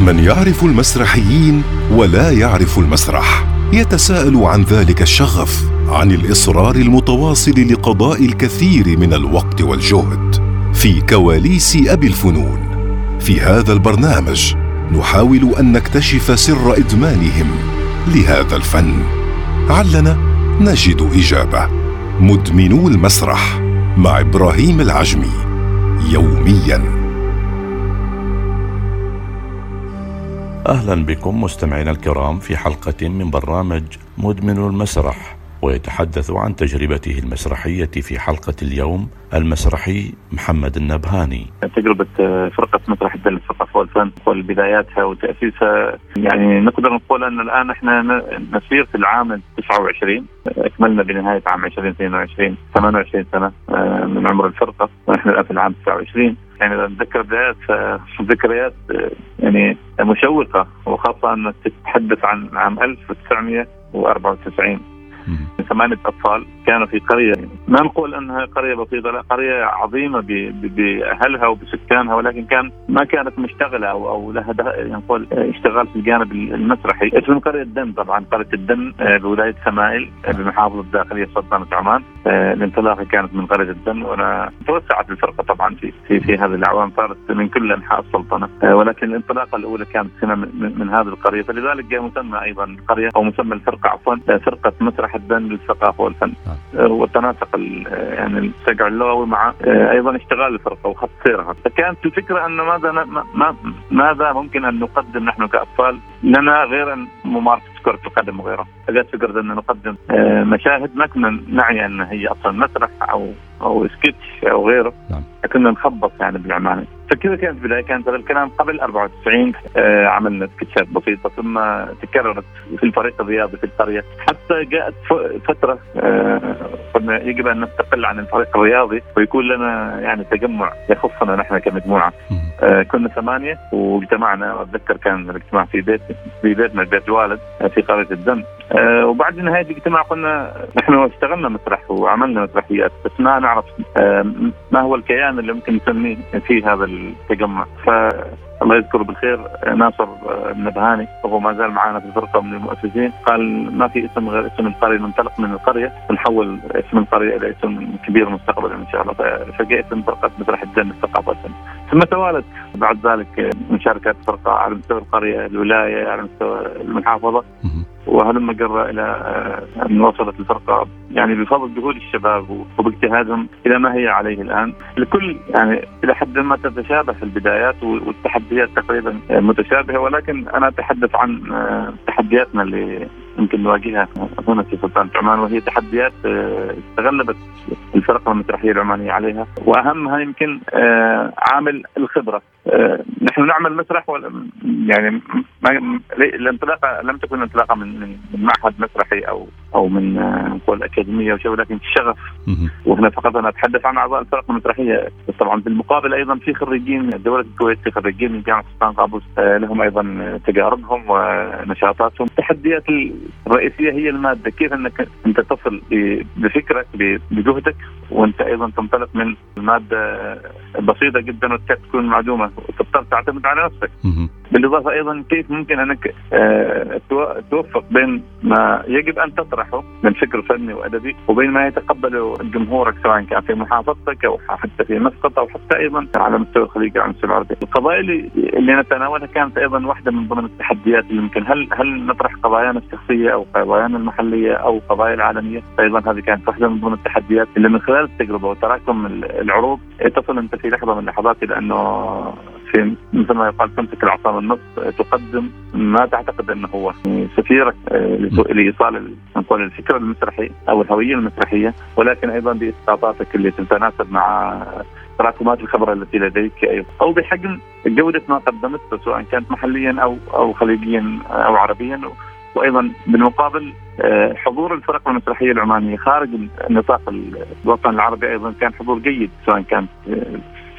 من يعرف المسرحيين ولا يعرف المسرح يتساءل عن ذلك الشغف، عن الإصرار المتواصل لقضاء الكثير من الوقت والجهد في كواليس أبي الفنون. في هذا البرنامج نحاول أن نكتشف سر إدمانهم لهذا الفن، علنا نجد إجابة. مدمنو المسرح مع إبراهيم العجمي يومياً. أهلا بكم مستمعينا الكرام في حلقة من برنامج مدمن المسرح، ويتحدث عن تجربته المسرحية في حلقة اليوم المسرحي محمد النبهاني. تجربة فرقة مسرح الدن الفرقة فوالفن والبداياتها وتأسيسها، يعني نقدر نقول أن الآن إحنا نسير في العام 29، أكملنا بنهاية عام 2022 28 سنة من عمر الفرقة، ونحن الآن في العام 29. يعني نتذكر ذكريات يعني مشوقة، وخاصة أن تتحدث عن عام 1994. 8 أطفال كانوا في قرية، ما نقول أنها قرية بسيطة، لا، قرية عظيمة بأهلها وبسكانها، ولكن ما كانت مشتغلة أو لها نقول اشتغال في الجانب المسرحي. اسم قرية الدن، طبعا قرية الدن بولاية سمائل بمحافظة الداخلية سلطنة عمان. الانطلاقة كانت من قرية الدن، وتوسعت الفرقة طبعا في هذه الأعوام، صارت من كل أنحاء السلطنة، ولكن الانطلاقة الأولى كانت هنا من هذه القرية، فلذلك جاء مسمى أيضا القرية أو مسمى الفرقة عفوا فرقة مسرح الدن للثقافة والفن، والتناسق يعني السجع اللغوي مع أيضا اشتغال الفرقة وخط سيرها. فكانت الفكرة أن ماذا ممكن أن نقدم نحن كأطفال لنا غير أن ممارسة كرة القدم وغيرها. فجاءت فكرة أن نقدم مشاهد ما كنا نعي أن هي أصلا مسرح أو سكتش أو غيره، كنا نخبط يعني بالعماني. فكذا كانت بداية، كانت هذا الكلام قبل 94. عملنا سكتشات بسيطة، ثم تكررت في الفريق الرياضي في القرية، حتى جاءت فترة قلنا يجب أن نستقل عن الفريق الرياضي ويكون لنا يعني تجمع يخصنا نحن كمجموعة. كنا 8 واجتمعنا، أتذكر كان الاجتماع في بيتنا بيت والد في قرية الدن. وبعد نهاية الاجتماع قلنا نحن اشتغلنا مسرح وعملنا مسرحيات، بس ما نعرف ما هو الكيان اللي ممكن نسميه في هذا التجمع. الله يذكر بالخير ناصر النبهاني، وهو ما زال معنا في الفرقة من المؤسسين، قال ما في اسم غير اسم القرية، ننطلق من القرية ونحول اسم القرية إلى اسم كبير مستقبلا إن شاء الله. فجاءت فرقة مسرح الدن الثقافة والفن، ثم توالت بعد ذلك مشاركات الفرقة على مستوى القرية، الولاية، على مستوى المحافظة، وهلما جرى إلى أن وصلت الفرقة يعني بفضل جهود الشباب وباجتهادهم إلى ما هي عليه الآن. الكل يعني إلى حد ما تتشابه في البدايات، والتحديات تقريبا متشابهة، ولكن أنا أتحدث عن تحدياتنا اللي يمكن نواجهها هنا في سلطنة عمان، وهي تحديات تغلبت الفرقة المسرحية العمانية عليها، وأهمها يمكن عامل الخبرة. نحن نعمل مسرح يعني الانطلاقة لم تكن انطلاقة من معهد مسرحي أو من نقول أكاديمية أو شيء، ولكن الشغف. وهنا فقط أنا أتحدث عن أعضاء الفرقة المسرحية، طبعا بالمقابل أيضا في خريجين دولة الكويت، في خريجين من جامعة سلطان قابوس، لهم أيضا تجاربهم ونشاطاتهم. التحديات الرئيسية هي المادة، كيف أنك أنت تصل بفكرك بجهدك، وأنت أيضا تنطلق من المادة بسيطة جدا وتكون معدومة وتضطر تعتمد على نفسك. بالإضافة أيضا كيف ممكن أنك توفق بين ما يجب أن تطرحه من فكر فني وأدبي وبين ما يتقبله جمهورك، سواء كان في محافظتك أو حتى في مسقط أو حتى أيضا على مستوى الخليج أو مستوى العربي. القضايا اللي نتناولها كانت أيضا واحدة من ضمن التحديات اللي ممكن هل نطرح قضايانا الشخصية أو قضايانا المحلية أو قضايا العالمية. أيضا هذه كانت واحدة من ضمن التحديات اللي من خلال التجربة وتراكم العروض تصل أنت في لحظة من لحظات، لأنه مثل ما يقال تمسك العصا من النص، تقدم ما تعتقد أنه هو سفيرك لإيصال نقول الفكرة المسرحية أو الهوية المسرحية، ولكن أيضا باستطاعتك اللي تتناسب مع تراكمات الخبرة التي لديك أو بحجم جودة ما قدمته، سواء كانت محليا أو خليجيا أو عربيا. وأيضا بالمقابل حضور الفرق المسرحية العمانية خارج النطاق الوطن العربي أيضا كان حضور جيد، سواء كان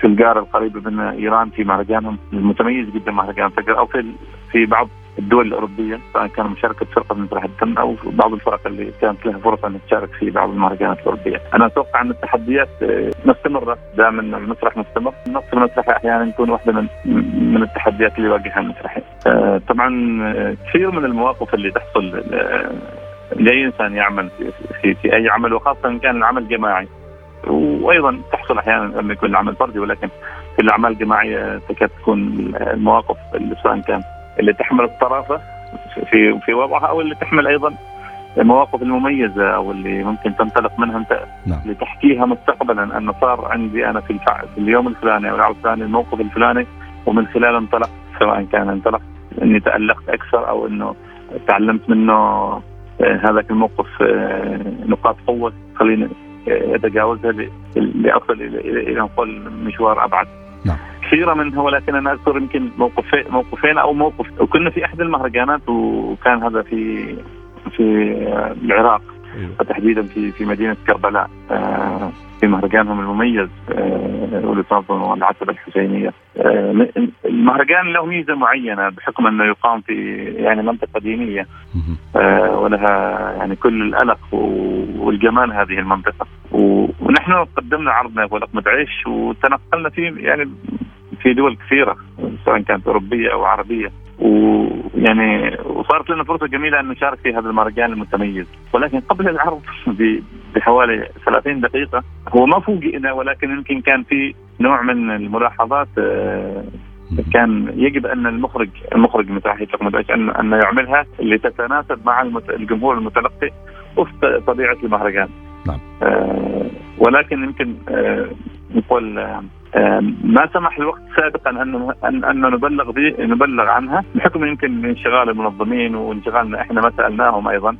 في الجارة القريبة من إيران في مهرجانهم المتميز جدا مهرجان فجر، أو في بعض الدول الأوروبية، سواء كان مشاركة فرقة مسرح الدن أو بعض الفرق اللي كانت لها فرصة أن تشارك في بعض المهرجانات الأوروبية. أنا أتوقع أن التحديات مستمرة دائما، المسرح مستمر، النقص المسرحي أحيانا يكون واحدة من التحديات اللي يواجهها المسرحي. طبعا كثير من المواقف اللي تحصل لأي إنسان يعمل في أي عمل، وخاصة إن كان العمل جماعي، وأيضا تحصل أحيانا لما يكون العمل فردي، ولكن في الأعمال الجماعية تكاد تكون المواقف اللي سواء كان اللي تحمل الطرافة في وضعها، أو اللي تحمل أيضا المواقف المميزة أو اللي ممكن تنطلق منها لتحكيها مستقبلا، أن صار عندي أنا في اليوم الفلاني أو العام الفلاني الموقف الفلاني، ومن خلاله انطلق، سواء كان انطلق أني تألقت أكثر أو أنه تعلمت منه هذاك الموقف نقاط قوة خلينا أتجاوزها لأصل إلى نقول مشوار أبعد. نعم. كثيرة منها، ولكن أنا أذكر يمكن موقفين أو موقف، وكنا في أحد المهرجانات، وكان هذا في العراق، وتحديدا في مدينة كربلاء، في مهرجانهم المميز واللي العتبة الحسينية. المهرجان له ميزة معينة بحكم أنه يقام في يعني منطقة دينية ولها يعني كل الألق والجمال هذه المنطقة، ونحن قدمنا عرضنا ولقمة عيش وتنقلنا فيه يعني في دول كثيرة سواء كانت أوروبية أو عربية، ويعني وصارت لنا فرصة جميلة أن نشارك في هذا المهرجان المتميز. ولكن قبل العرض بحوالي 30 دقيقة هو ما فوجئنا، ولكن يمكن كان في نوع من الملاحظات كان يجب أن المخرج المسرحي أن يعملها اللي تتناسب مع الجمهور المتلقي وفق طبيعة المهرجان. نعم. ولكن يمكن نقول ما سمح الوقت سابقا أن نبلغ عنها بحكم يمكن انشغال المنظمين وانشغالنا إحنا، ما سألناهم أيضا،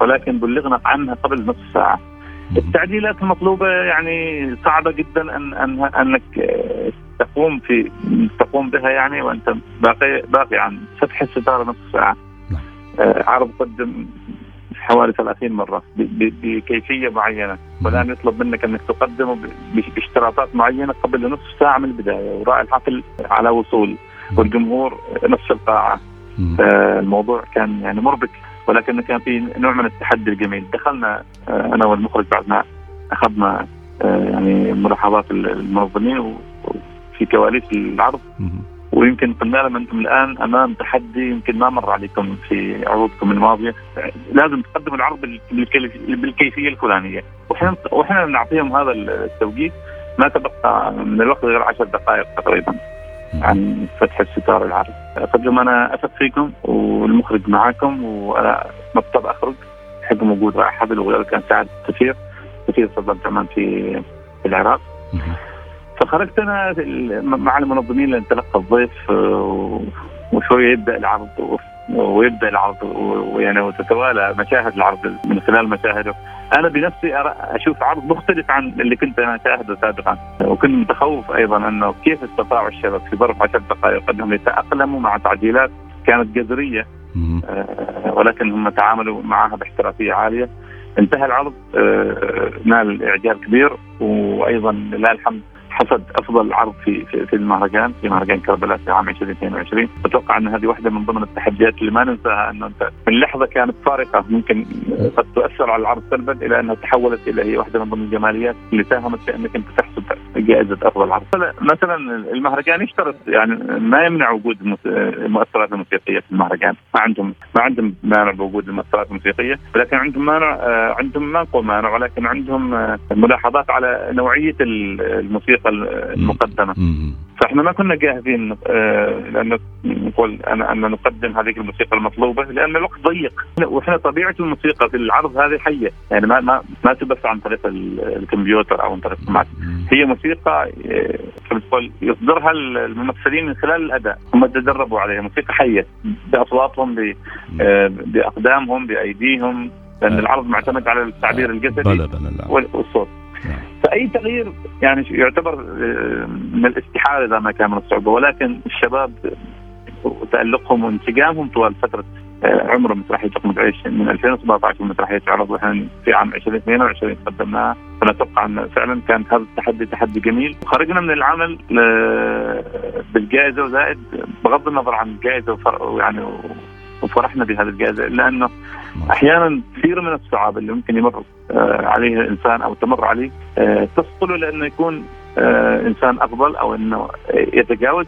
ولكن بلغنا عنها قبل نصف ساعة. التعديلات المطلوبة يعني صعبة جدا أنك تقوم بها يعني وأنت باقي عن سطح الستارة نصف ساعة. عرض قدم حوالي 30 مرة بكيفية معينة، والآن يطلب منك أنك تقدمه باشتراطات معينة قبل نصف ساعة من البداية، وراء الحفل على وصول والجمهور نفس القاعة. الموضوع كان يعني مربك، ولكن كان في نوع من التحدي الجميل. دخلنا أنا والمخرج بعد ما أخذنا يعني ملاحظات المنظمين وفي كواليس العرض، ويمكن قلنا لهم أنتم الآن أمام تحدي يمكن ما مر عليكم في عروضكم الماضية، لازم تقدموا العرض بالكيفية الفلانية، وإحنا نعطيهم هذا التوقيت. ما تبقى من الوقت غير 10 دقائق تقريبا عن فتح الستار العرض. قبل ما أنا أثق فيكم والمخرج معاكم، وأنا مضطر أخرج حق موجود رائع حبل، وغير كان سعد كثير صدمت أمام في العراق. فخرجت أنا مع المنظمين لنتلقى الضيف، وشوية يبدأ العرض ويعني وتتوالى مشاهد العرض من خلال مشاهده. أنا بنفسي أشوف عرض مختلف عن اللي كنت أنا شاهده سابقا، وكنت متخوف أيضا أنه كيف استطاعوا الشباب في ظرف 10 دقائق أنهم يتأقلموا مع تعديلات كانت جذرية، ولكن هم تعاملوا معها باحترافية عالية. انتهى العرض نال إعجاب كبير، وأيضا لله الحمد حصد أفضل عرض في المهرجان، في مهرجان كربلاء في عام 2022. أتوقع أن هذه واحدة من ضمن التحديات اللي ما ننساها، أنه من لحظة كانت فارقة ممكن قد تؤثر على العرض سلبا، إلى أنها تحولت إلى هي واحدة من ضمن الجماليات اللي ساهمت في أنك تحصد جائزة أفضل عرض. مثلا المهرجان يشترط يعني ما يمنع وجود المؤثرات الموسيقية في المهرجان، ما عندهم مانع بوجود المؤثرات الموسيقية، ولكن عندهم مانع، ولكن عندهم ملاحظات على نوعية الموسيقى المقدمة. فإحنا ما كنا جاهزين لأن نقول أن نقدم هذه الموسيقى المطلوبة، لأن الوقت ضيق، وإحنا طبيعة الموسيقى في العرض هذه حية، يعني ما تبث عن طريق الكمبيوتر أو عن طريق السماعات، هي موسيقى يصدرها الممثلين من خلال الأداء، هم تدربوا عليها، موسيقى حية بأصواتهم بأقدامهم بأيديهم، لأن العرض معتمد على التعبير الجسدي والصوت. فأي تغيير يعني يعتبر من الاستحالة إذا ما كان من الصعوبة، ولكن الشباب تألقهم وانسجامهم طوال فترة عمر مسرحية تقمد عيش من 2017 مسرحية عرض، وحن في عام 2022 قدمناها. فأنا أتوقع أن فعلا كان هذا التحدي تحدي جميل، وخرجنا من العمل بالجائزة، وزائد بغض النظر عن الجائزة يعني وفرحنا بهذه الجائزة، إلا أنه أحيانا كثير من الصعاب اللي ممكن يمر عليه الإنسان أو تمر عليه تفصله لأنه يكون إنسان أفضل أو أنه يتجاوز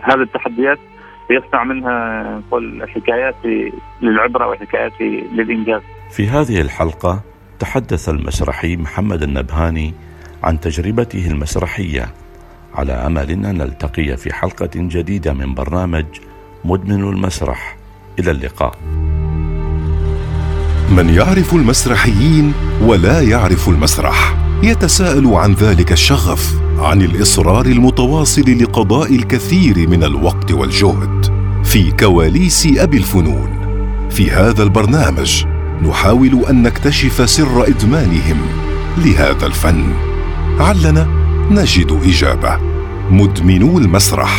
هذه التحديات ويصنع منها كل حكايات للعبرة وحكايات للإنجاز. في هذه الحلقة تحدث المسرحي محمد النبهاني عن تجربته المسرحية، على أمل أن نلتقي في حلقة جديدة من برنامج مدمن المسرح. إلى اللقاء. من يعرف المسرحيين ولا يعرف المسرح يتساءل عن ذلك الشغف، عن الإصرار المتواصل لقضاء الكثير من الوقت والجهد في كواليس أبي الفنون. في هذا البرنامج نحاول أن نكتشف سر إدمانهم لهذا الفن، علنا نجد إجابة. مدمنو المسرح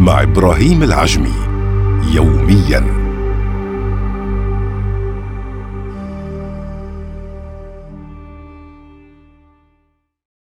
مع إبراهيم العجمي، يومياً.